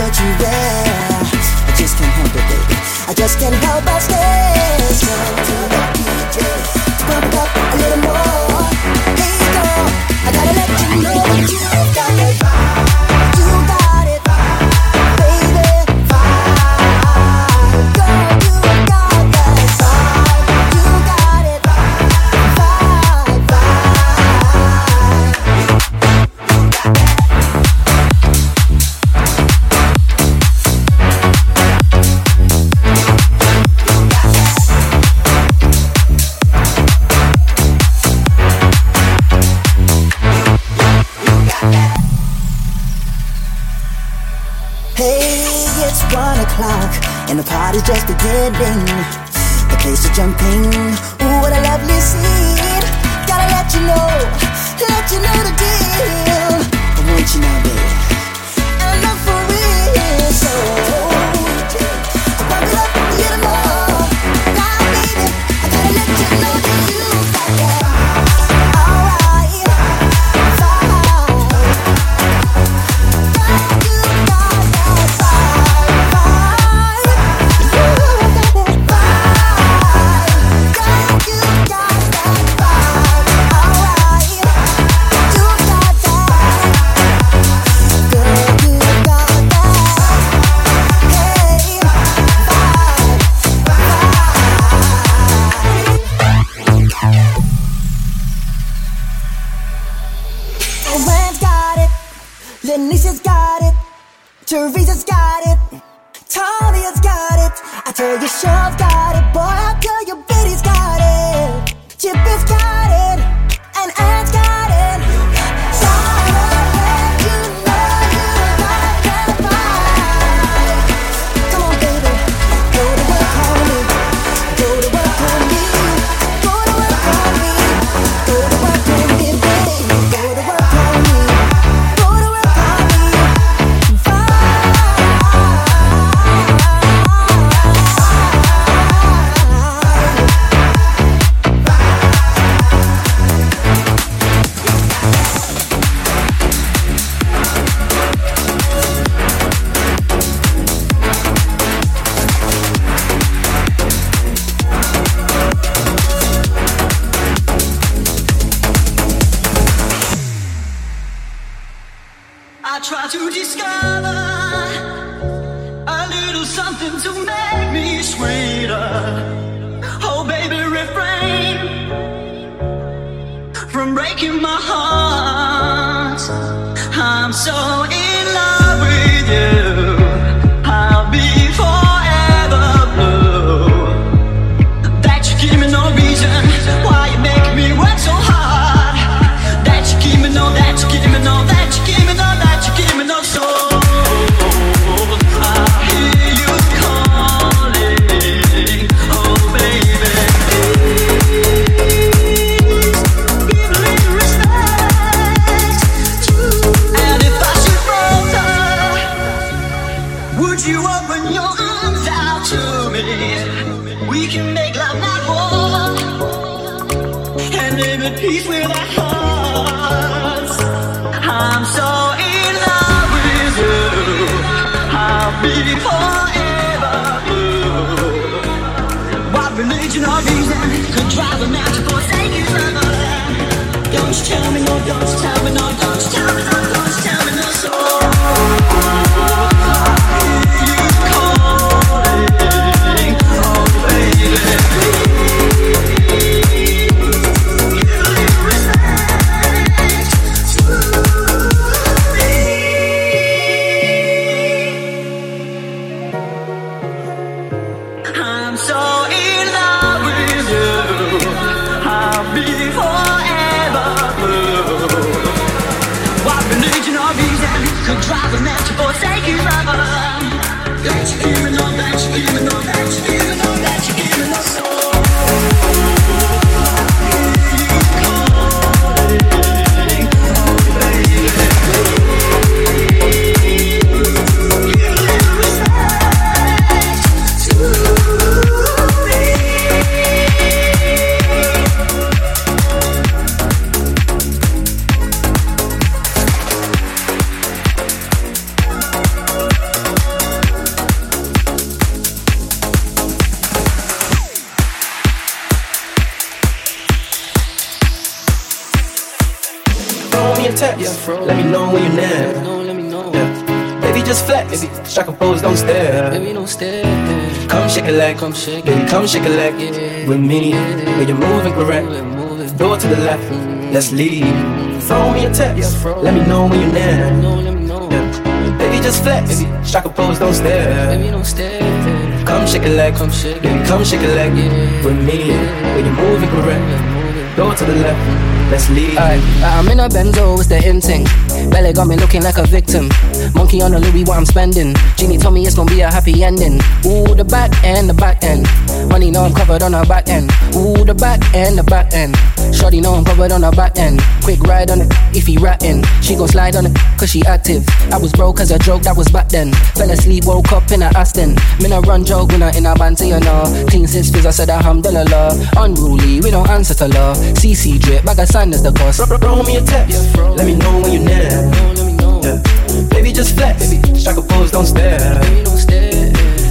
get you there. I just can't help it, baby. I just can't help but stay. So to the DJ, to pump it up a little more. Hey girl, I gotta let you know that you've got it. You got it, baby. Vibe, girl, you got that vibe. You got it, vibe, vibe. You got that. And the party's just beginning. The place is jumping. Ooh, what a lovely scene. Gotta let you know the deal. I want you now, baby. I'm not for real. So I pump it up a little more. Now, baby, I gotta let you know that you got that. from. Let me know when you're near. Let me know. Yeah. Baby, just flex. Strike a pose, don't stare. Baby, don't stare. Come shake a leg. Baby, come shake a leg. Yeah. With me, yeah. You're moving correct. Door to the left. Let's leave. Throw me a text. Yeah, let me know when you're near. Let me know. Yeah. Baby, just flex. Strike a pose, don't stare. Baby, don't stare. Come shake a leg. Baby, come shake a leg. Yeah. With me, you're moving correct. Go to the left, let's leave. I'm in a Benzo, it's the hinting. Belly got me looking like a victim. Monkey on a Louis, what I'm spending. Genie told me it's gonna be a happy ending. Ooh, the back end. Money, know I'm covered on her back end. Ooh, the back end. Shorty, know I'm covered on her back end. Quick ride on it, if he ratting. She gon' slide on it, cause she active. I was broke as a joke, that was back then. Fell asleep, woke up in a Aston. Min a run joke, winner in a banter, you know. Clean six fizz, I said alhamdulillah. Unruly, we don't answer to law. CC drip, bag of sand is the cost. Throw me a text, let me know when you're near. Yeah. Baby, just flex. Strike a pose, don't stare.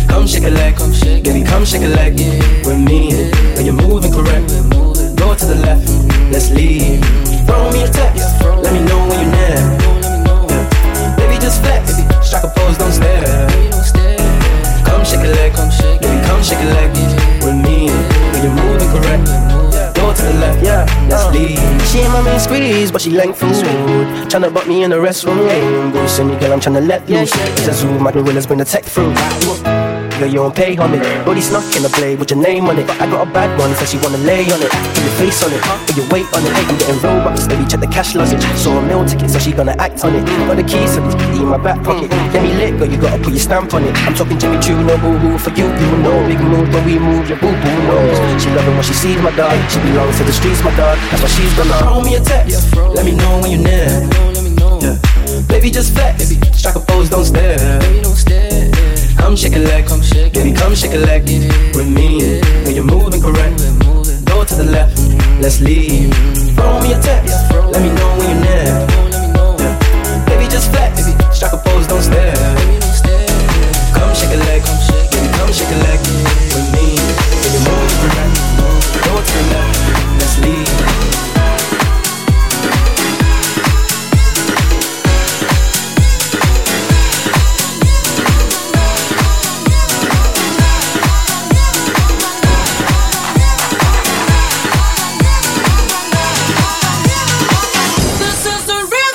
Come shake a leg, baby, come shake a leg. Yeah. With me, when you're moving correct. Go to the left, let's leave. Throw me a text, let me know when you're near. Yeah. Baby, just flex. Strike a pose, don't stare. Come shake a leg, baby, come shake a leg. Yeah. With me, when you're moving correct. To the left, yeah, let's leave. She ain't my main squeeze, but she length food. Tryna butt me in the restroom. Go send me, girl, I'm tryna let loose. It's a zoo, my gorilla's bring the tech through. Girl, you don't pay homie. Body snuck in the blade with your name on it. I got a bad one, so she wanna lay on it. Put your face on it, put your weight on it. I'm getting robots, baby, check the cash lozenge. Saw a meal ticket, so she gonna act on it. Got the keys to this in my back pocket. Get me lit, girl, you gotta put your stamp on it. I'm talking Jimmy Choo, no boo-boo for you. You know, big move, but we move, your boo-boo knows. She loving what she sees, my dog. She be to the streets, my dog. That's why she's gonna throw me a text. Let me know when you're near. Yeah. Baby, just flex. Strike a pose, don't stare. Come shake a leg, baby, come shake a leg. With me, when you're moving correct. Go to the left, let's leave. Throw me a text. Let me know when you're near. Yeah. Baby, just flex. Strike a pose, don't stare. Come shake a leg, baby, come shake a leg. With me, when you're moving correct. Go to the left, let's leave. This is the real.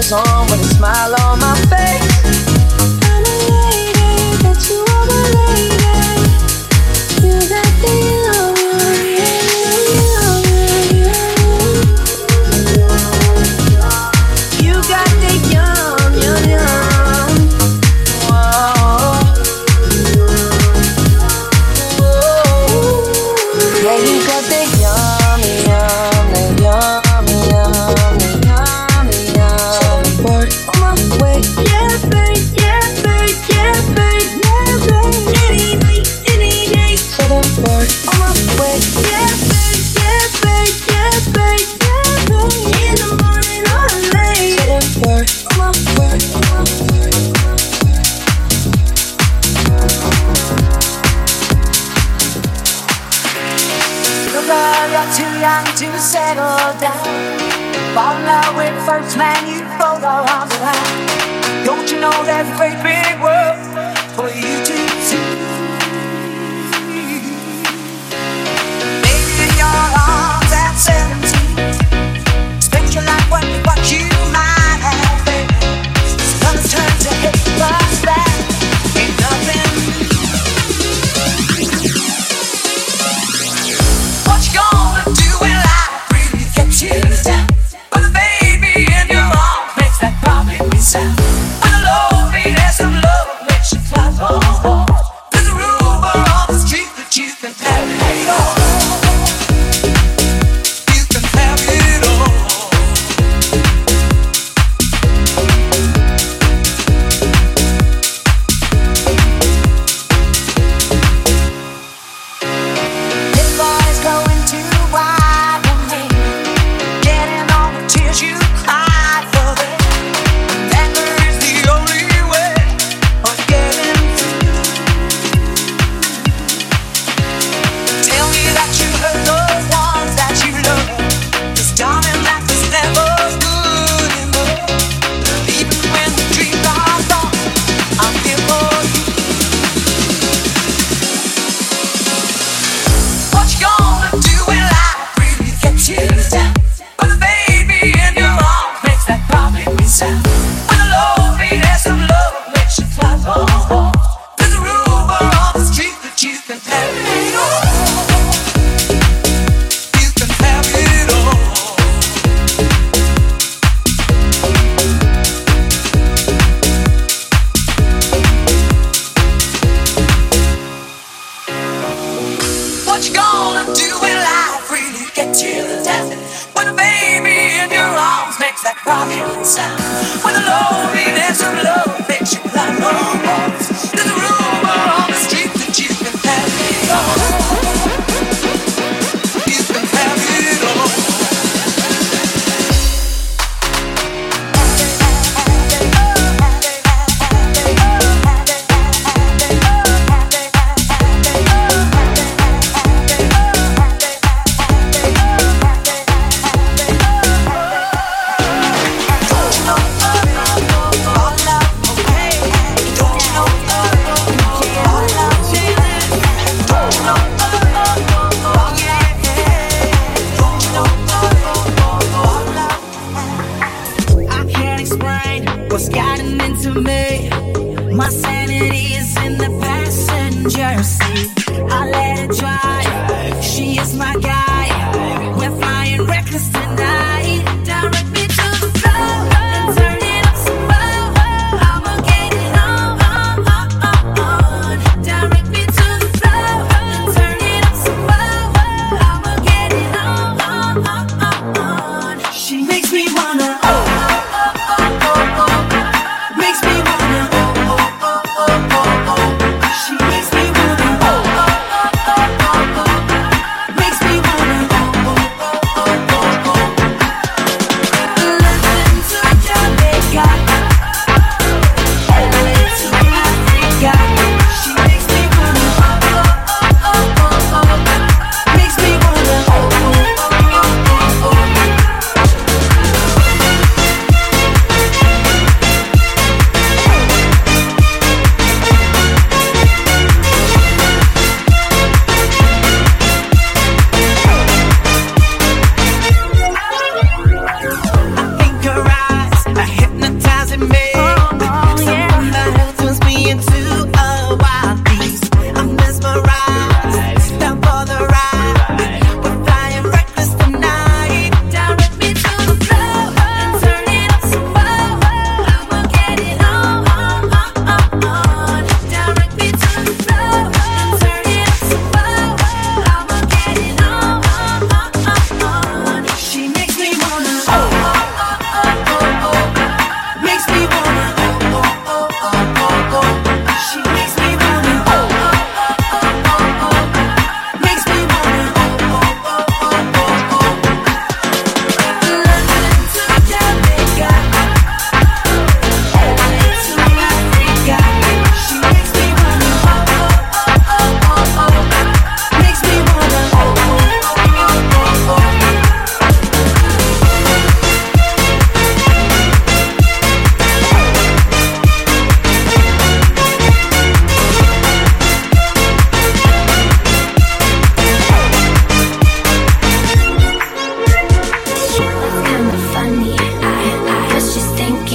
slippers on with a smile on my face. I'm a lady, but you are my lady. You got the young, you got the young. Whoa, whoa. Yeah, you got the settle down. Fall in love with first man you fold your arms around. Don't you know that great big world for you to see? Maybe in your arms at 17, spend your life wondering what you might have been. Gonna turn to hit us back. Ain't nothing. What you gonna do when life she's down, but the baby in your arms makes that popping sound. When the love beat and some love makes you clap on the wall. There's a rumor on the street that you can have it all. You can have it all. This boy's going too wild.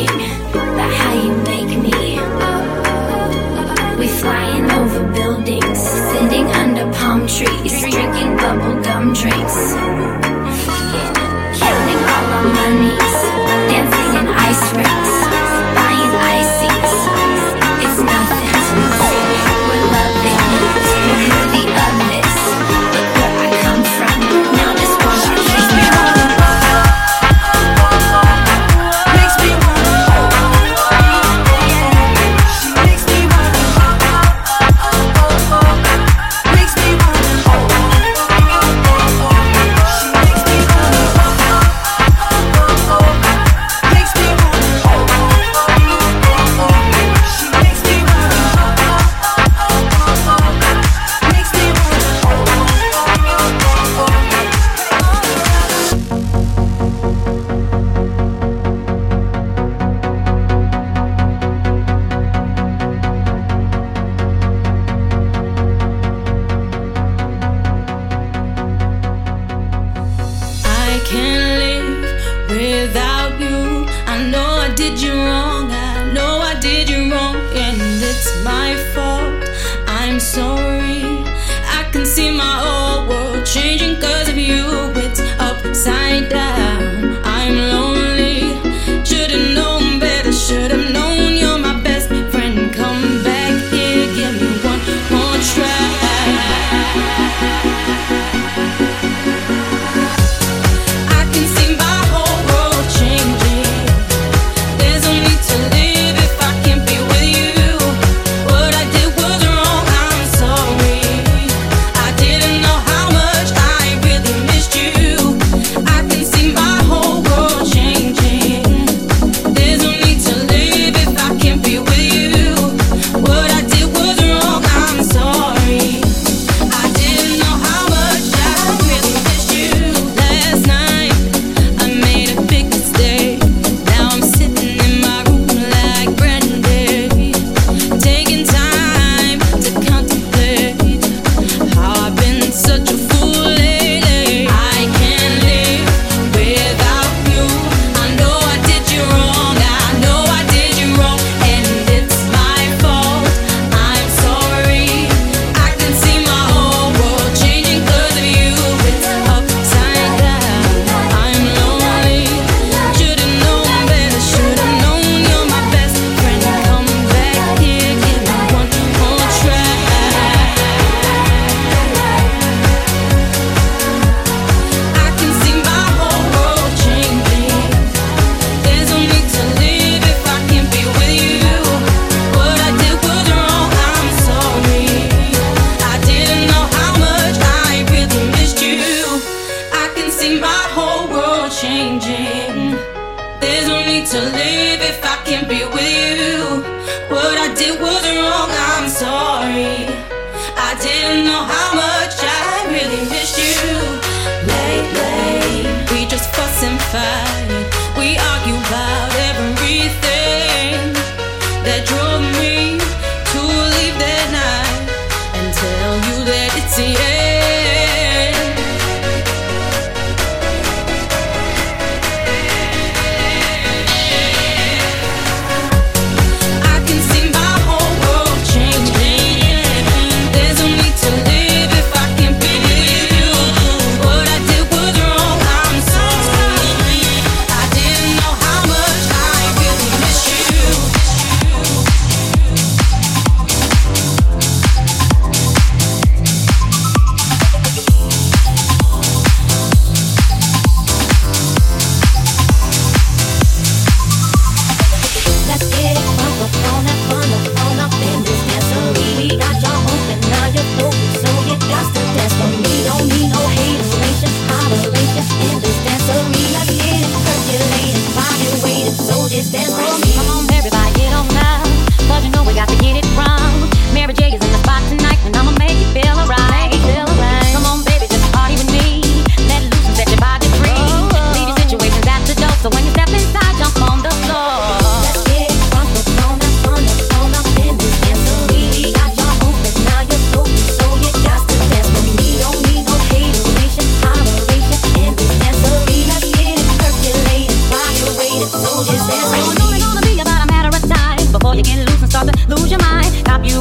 thinking about how you make me. We flying over buildings, sitting under palm trees, drinking bubblegum drinks, counting all our monies, dancing in ice rinks, buying ices. It's nothing to me. We're loving it, we're worthy of this. Look where I come from, now this world's our dream. If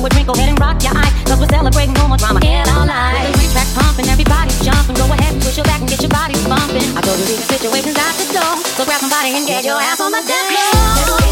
a drink, go ahead and rock your eyes, cause we're celebrating no more drama in our lives. With the track pumping, everybody's jumping, go ahead and push your back and get your body bumping. I told you these situations out the door, so grab somebody and get your ass on the dance floor.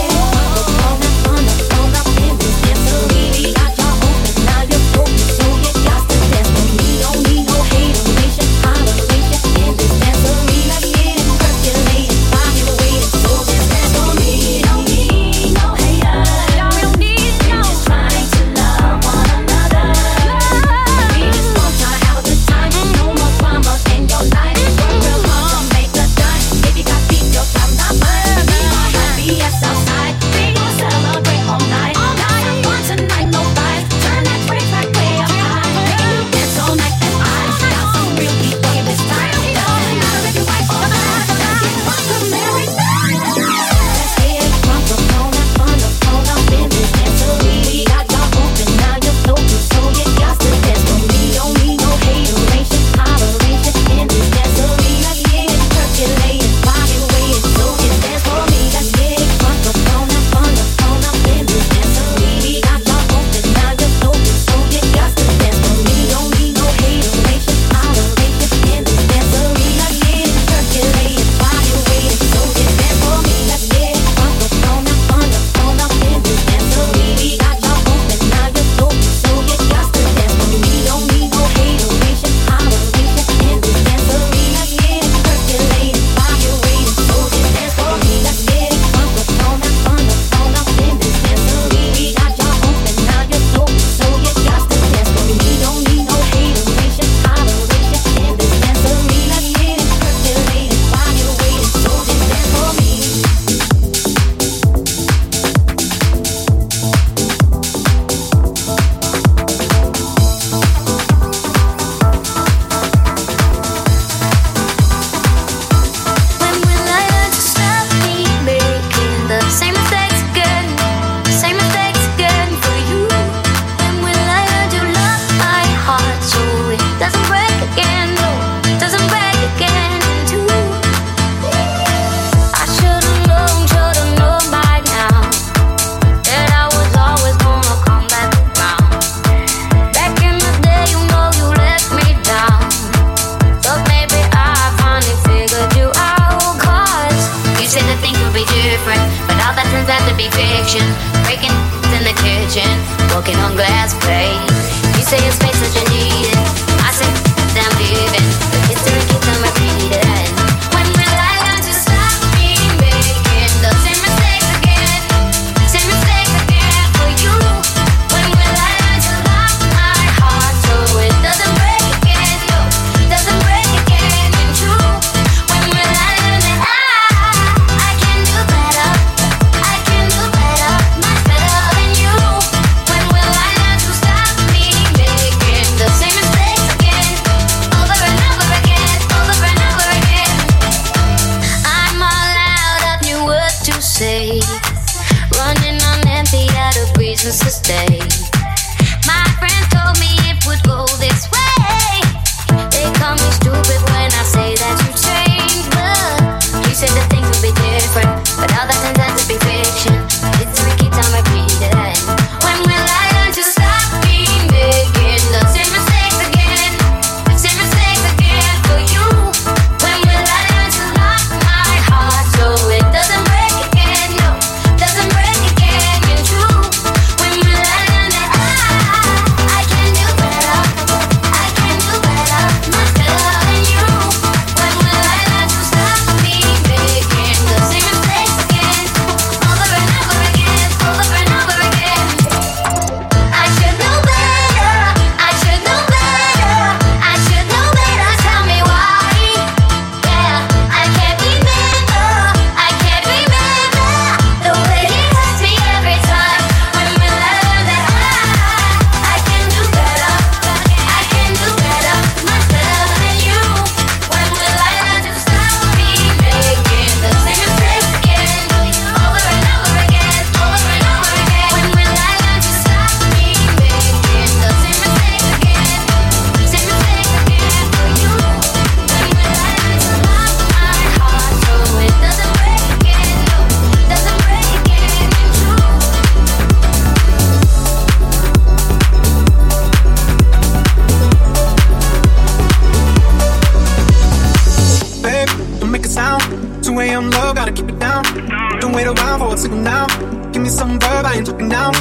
Give me some verb, I ain't looking down.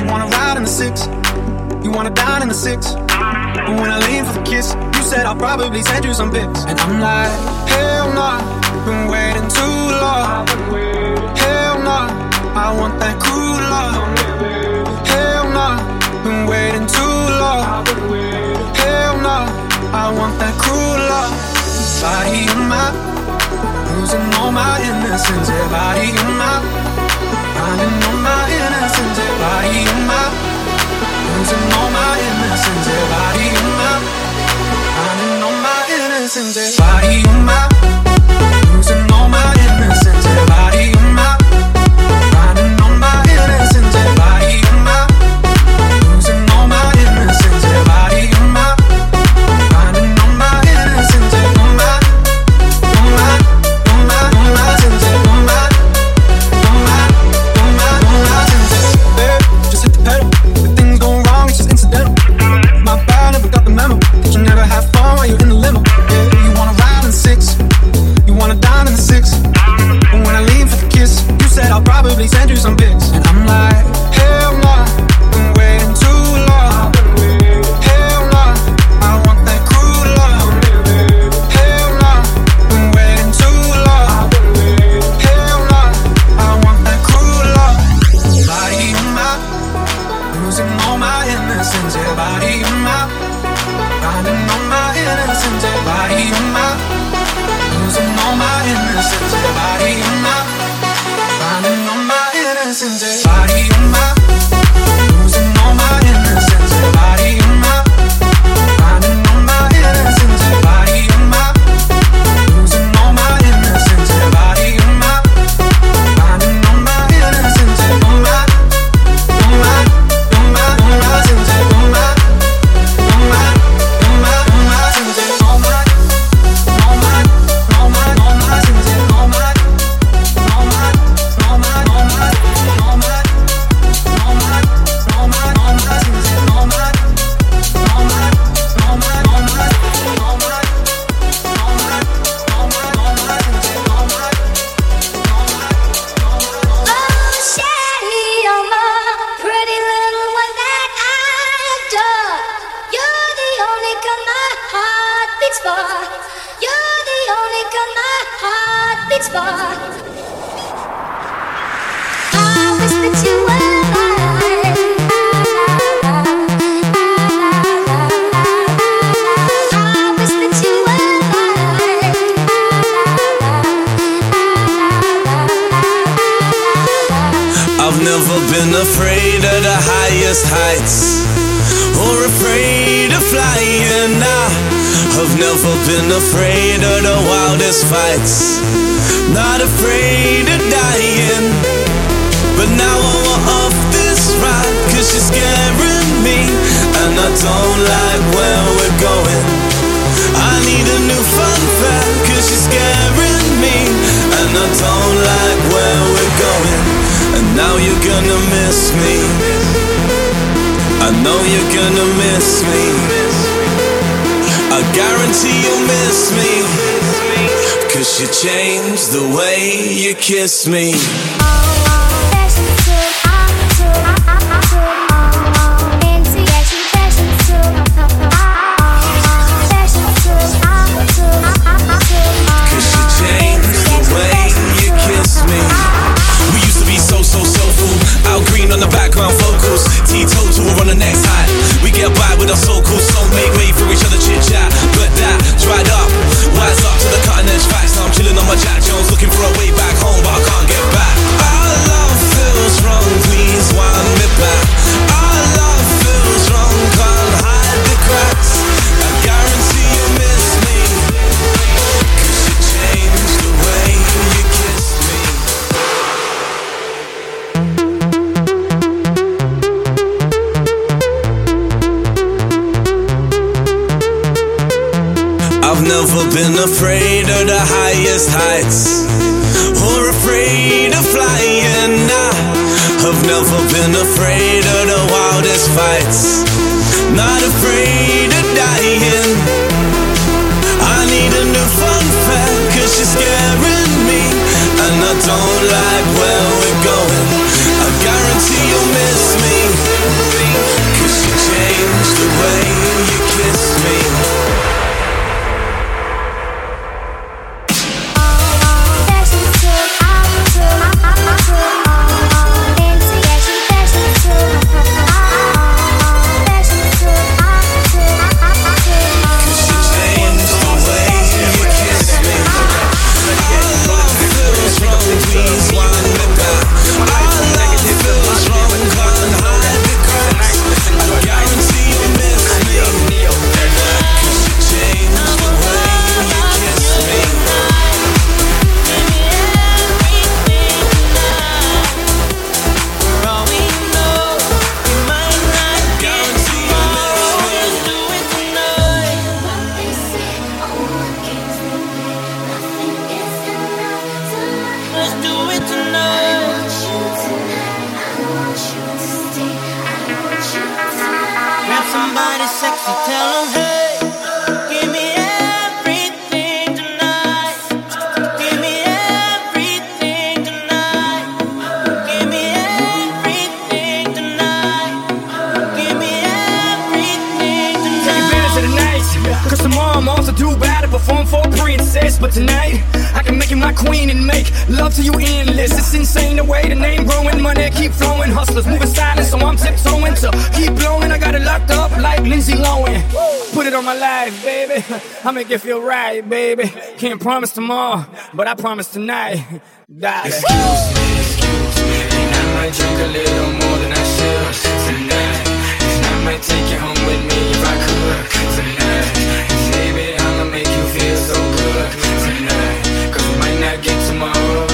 You wanna ride in the six, you wanna dine in the six. But when I lean for the kiss, you said I'll probably send you some pics. And I'm like, hell nah, been waiting too long. Hell nah, I want that cool love. Hell nah, been waiting too long. Hell nah, I want that cool love. Body in my, losing all my innocence. Yeah, body in my, finding all my innocence, everybody in my, losing all my innocence, everybody in my, finding all my innocence, everybody in my, losing all my innocence, everybody in my, finding all my innocence, everybody in my, losing all my innocence, everybody in my, finding all my innocence, all my innocence, all my. I'll probably send you some pics. And I'm like, hell nah, been waiting too long. Hell nah, I want that cruel love. Hell nah, been waiting too long. Hell nah, I want that cruel love. Body in my, losing all my innocence. Yeah, body in my, finding all my innocence. Yeah, body in my, losing all my innocence. Yeah, body in my, finding all my innocence, everybody in my, losing all my innocence, everybody in my, finding all my innocence, everybody in my, losing all my innocence, everybody in my, finding all my innocence, kiss me. Don't like where we're going. I'm Do you miss me? 'Cause you changed the way you kissed me. I make it feel right, baby. Can't promise tomorrow, but I promise tonight. Die. Excuse me, and I might drink a little more than I should tonight. And I might take you home with me if I could tonight. Baby, I'ma make you feel so good tonight, 'cause we might not get tomorrow.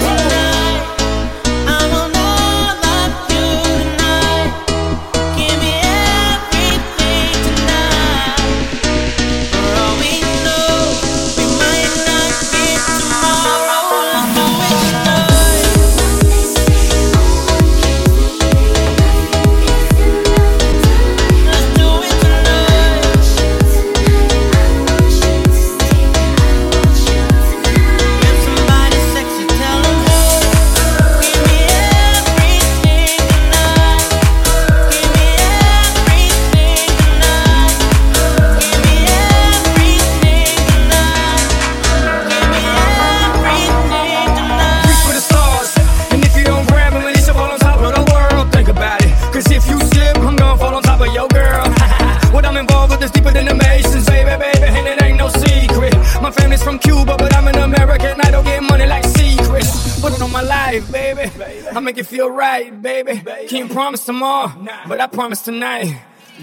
Make it feel right, baby. Can't promise tomorrow, but I promise tonight.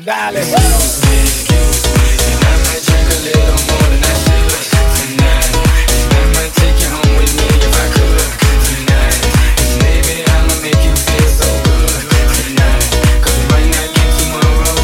Darling. Excuse me, excuse me, and I might drink a little more than I should tonight. And I might take you home with me if I could tonight. And baby, I'ma make you feel so good tonight, 'cause we might not get tomorrow.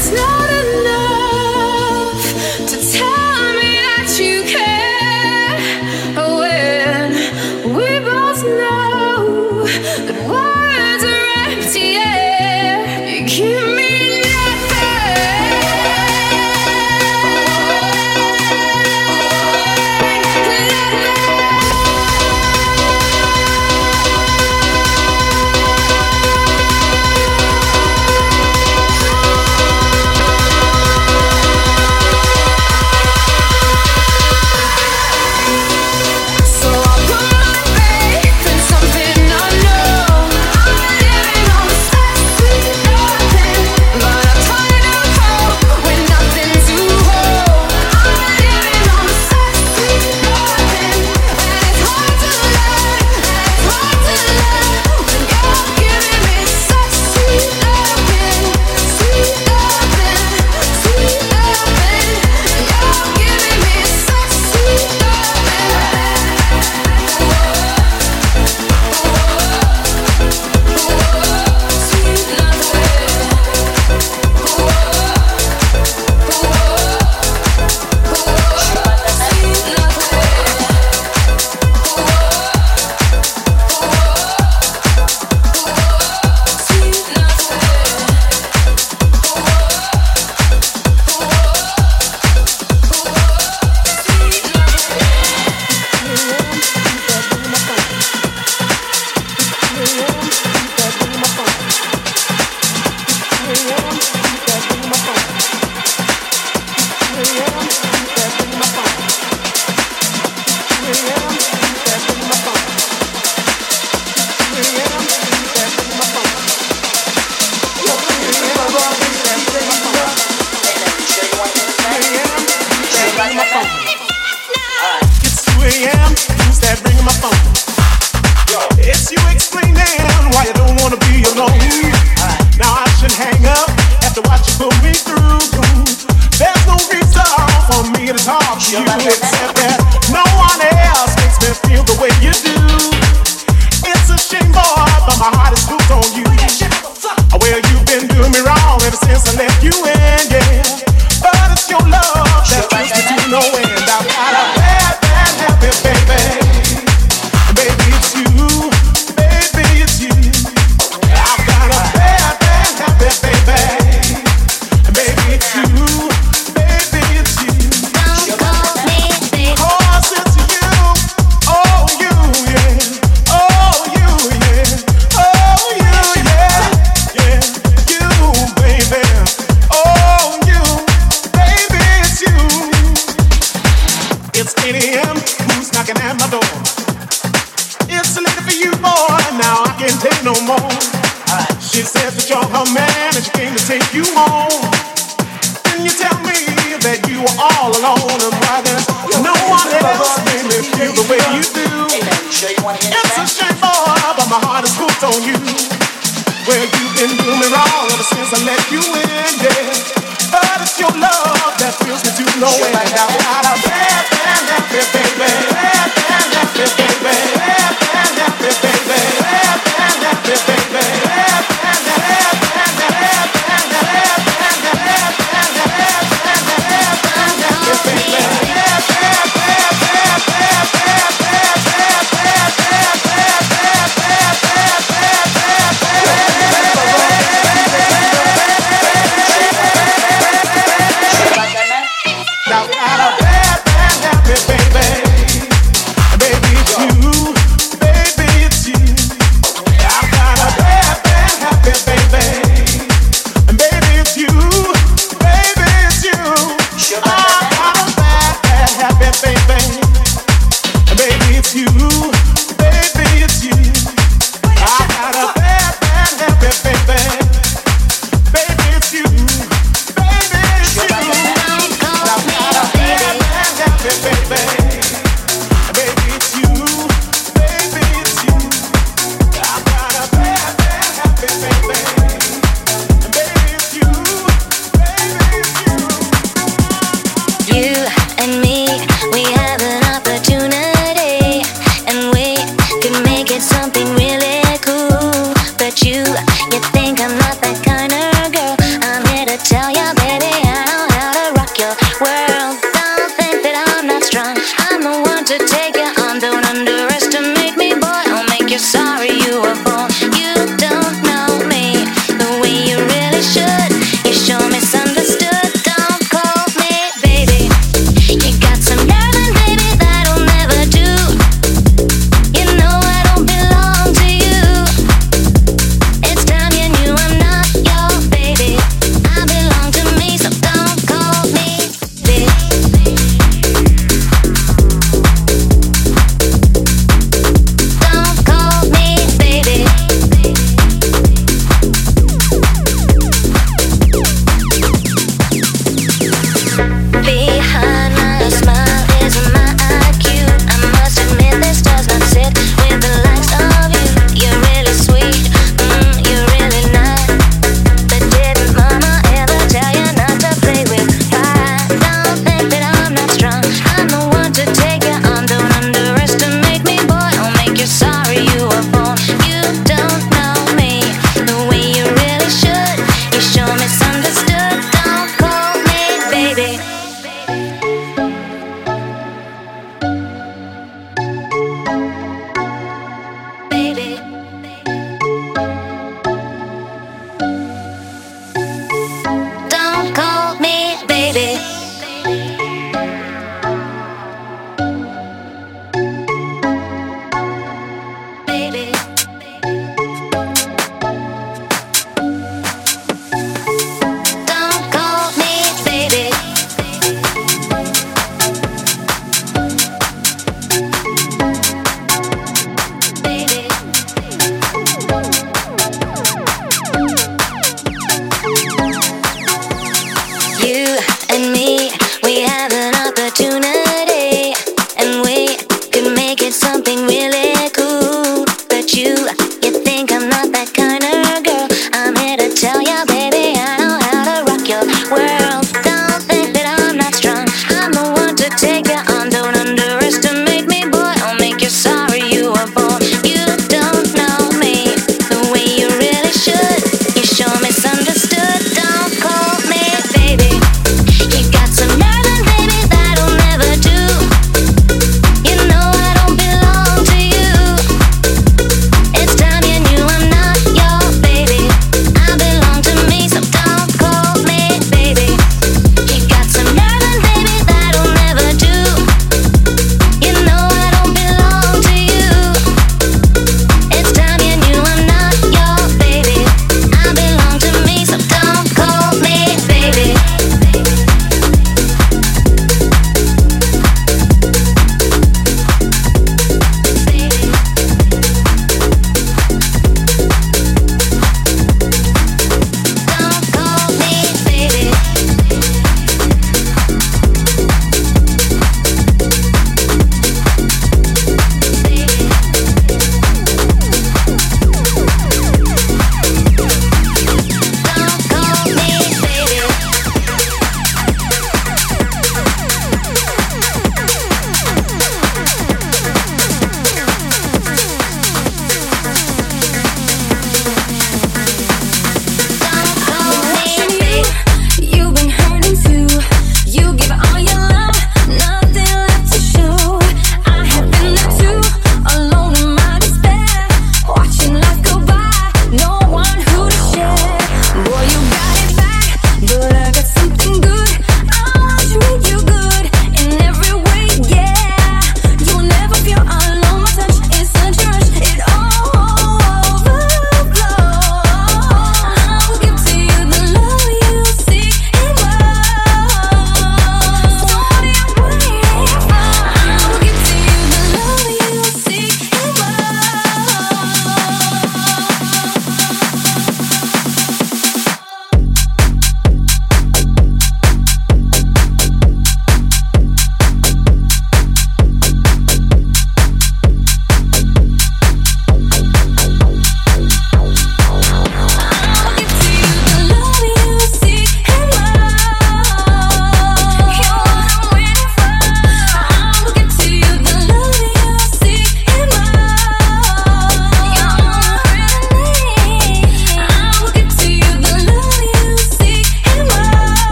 it's not enough to tell me that you care, when we both know that words are empty air. You give me you.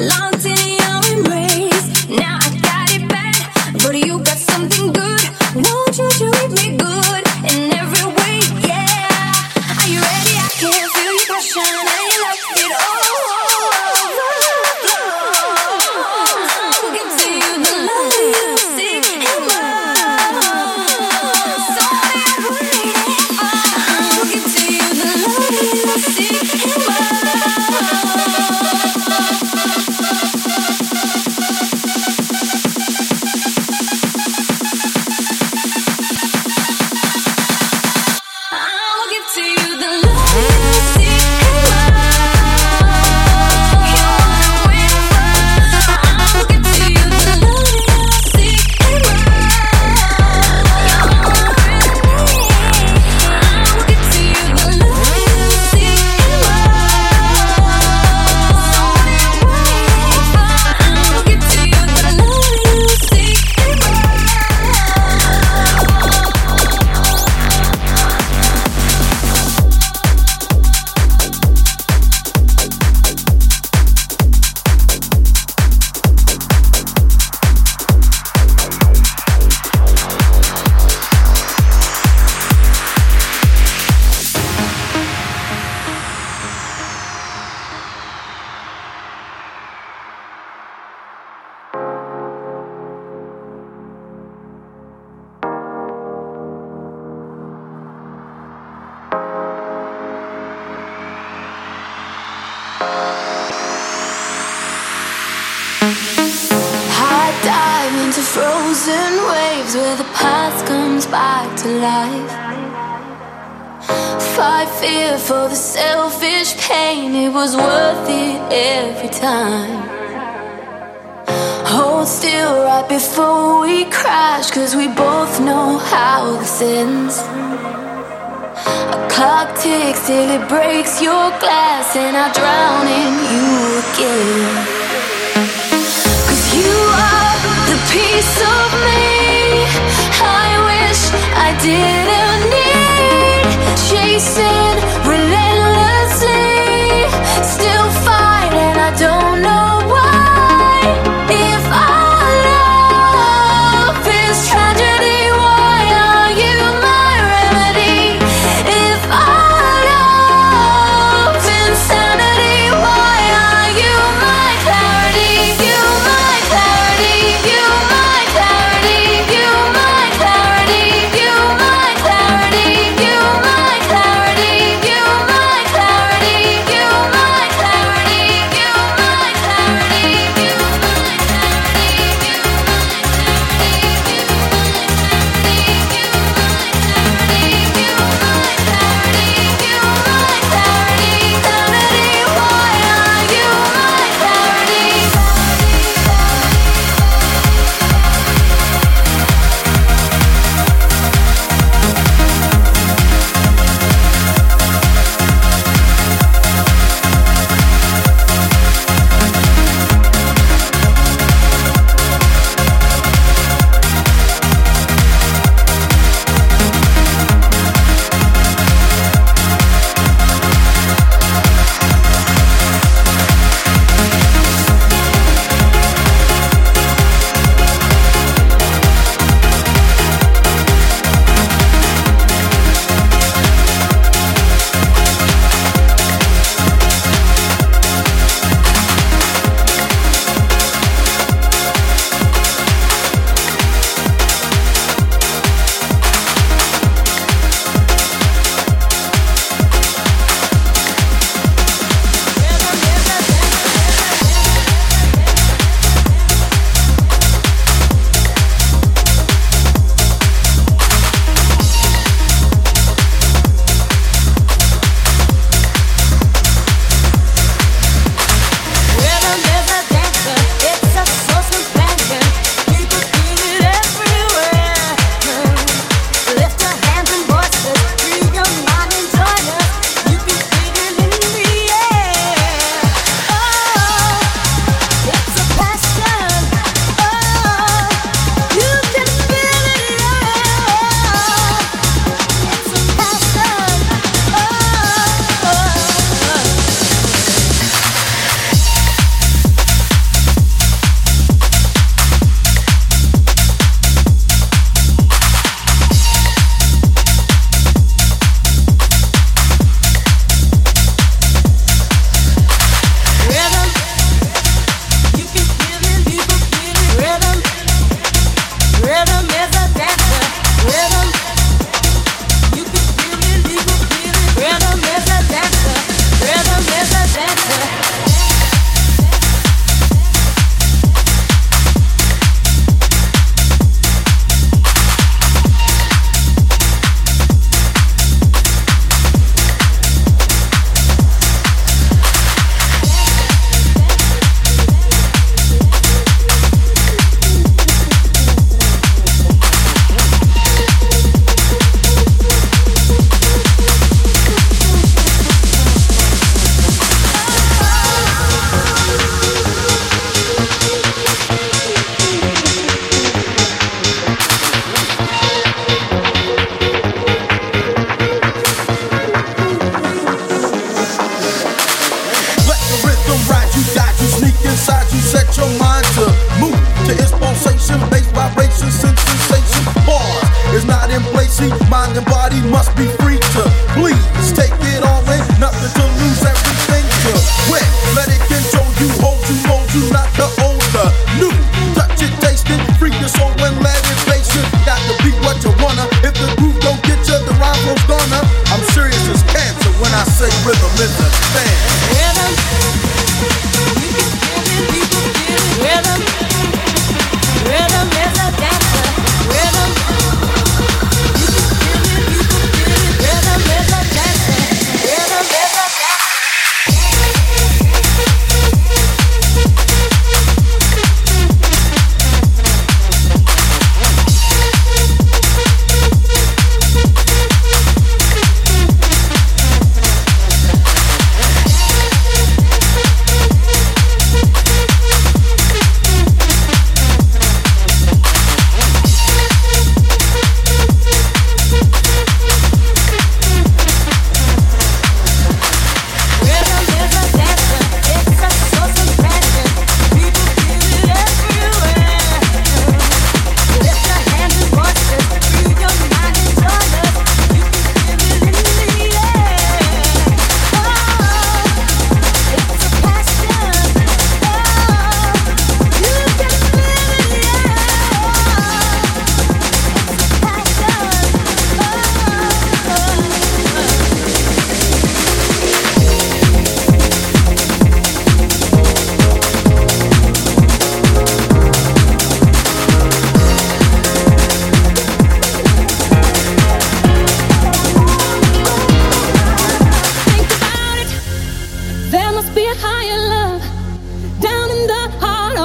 locked in your embrace. Now I got it bad, but you got something good. Won't you treat me good in every way? Yeah. Are you ready? I can feel your passion. I love it all. I'll give to you the love you seek and love. So I'll give to you the love you seek and love. Why?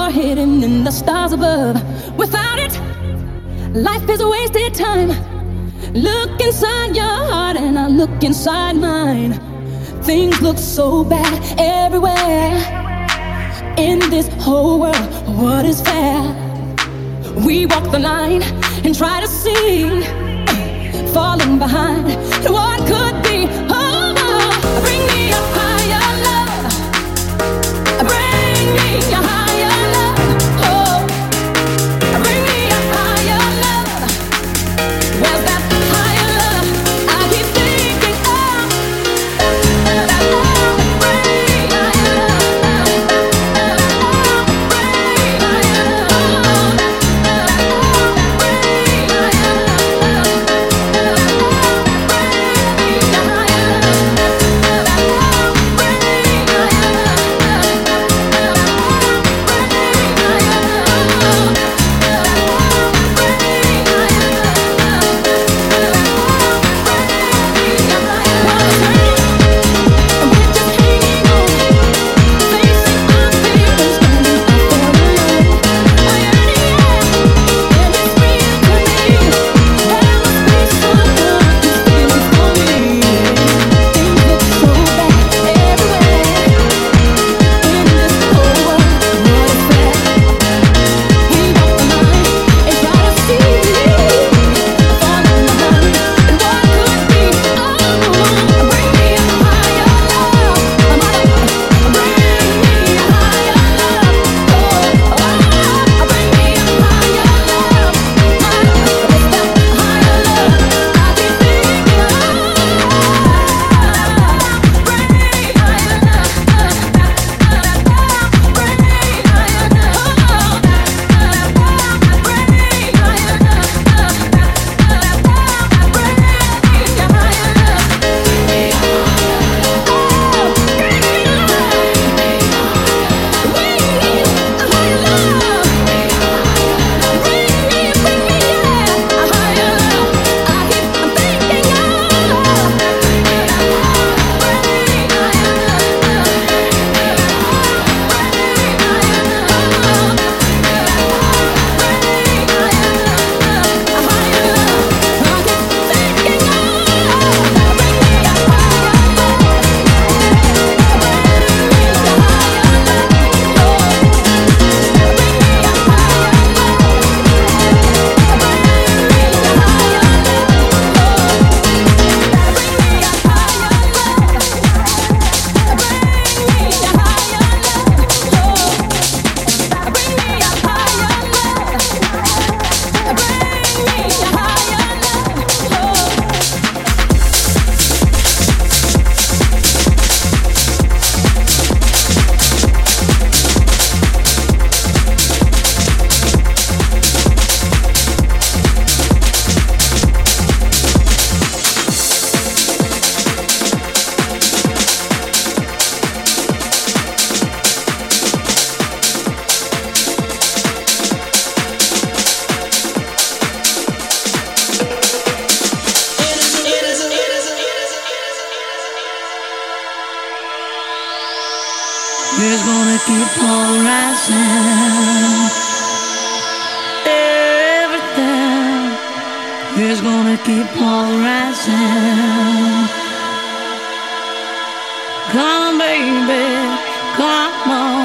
are hidden in the stars above. Without it, life is a wasted time. Look inside your heart and I look inside mine. Things look so bad everywhere. In this whole world, what is fair? We walk the line and try to see, falling behind what could be. Oh, oh, bring me up higher, love. Bring me a higher, love. Come, baby, come on.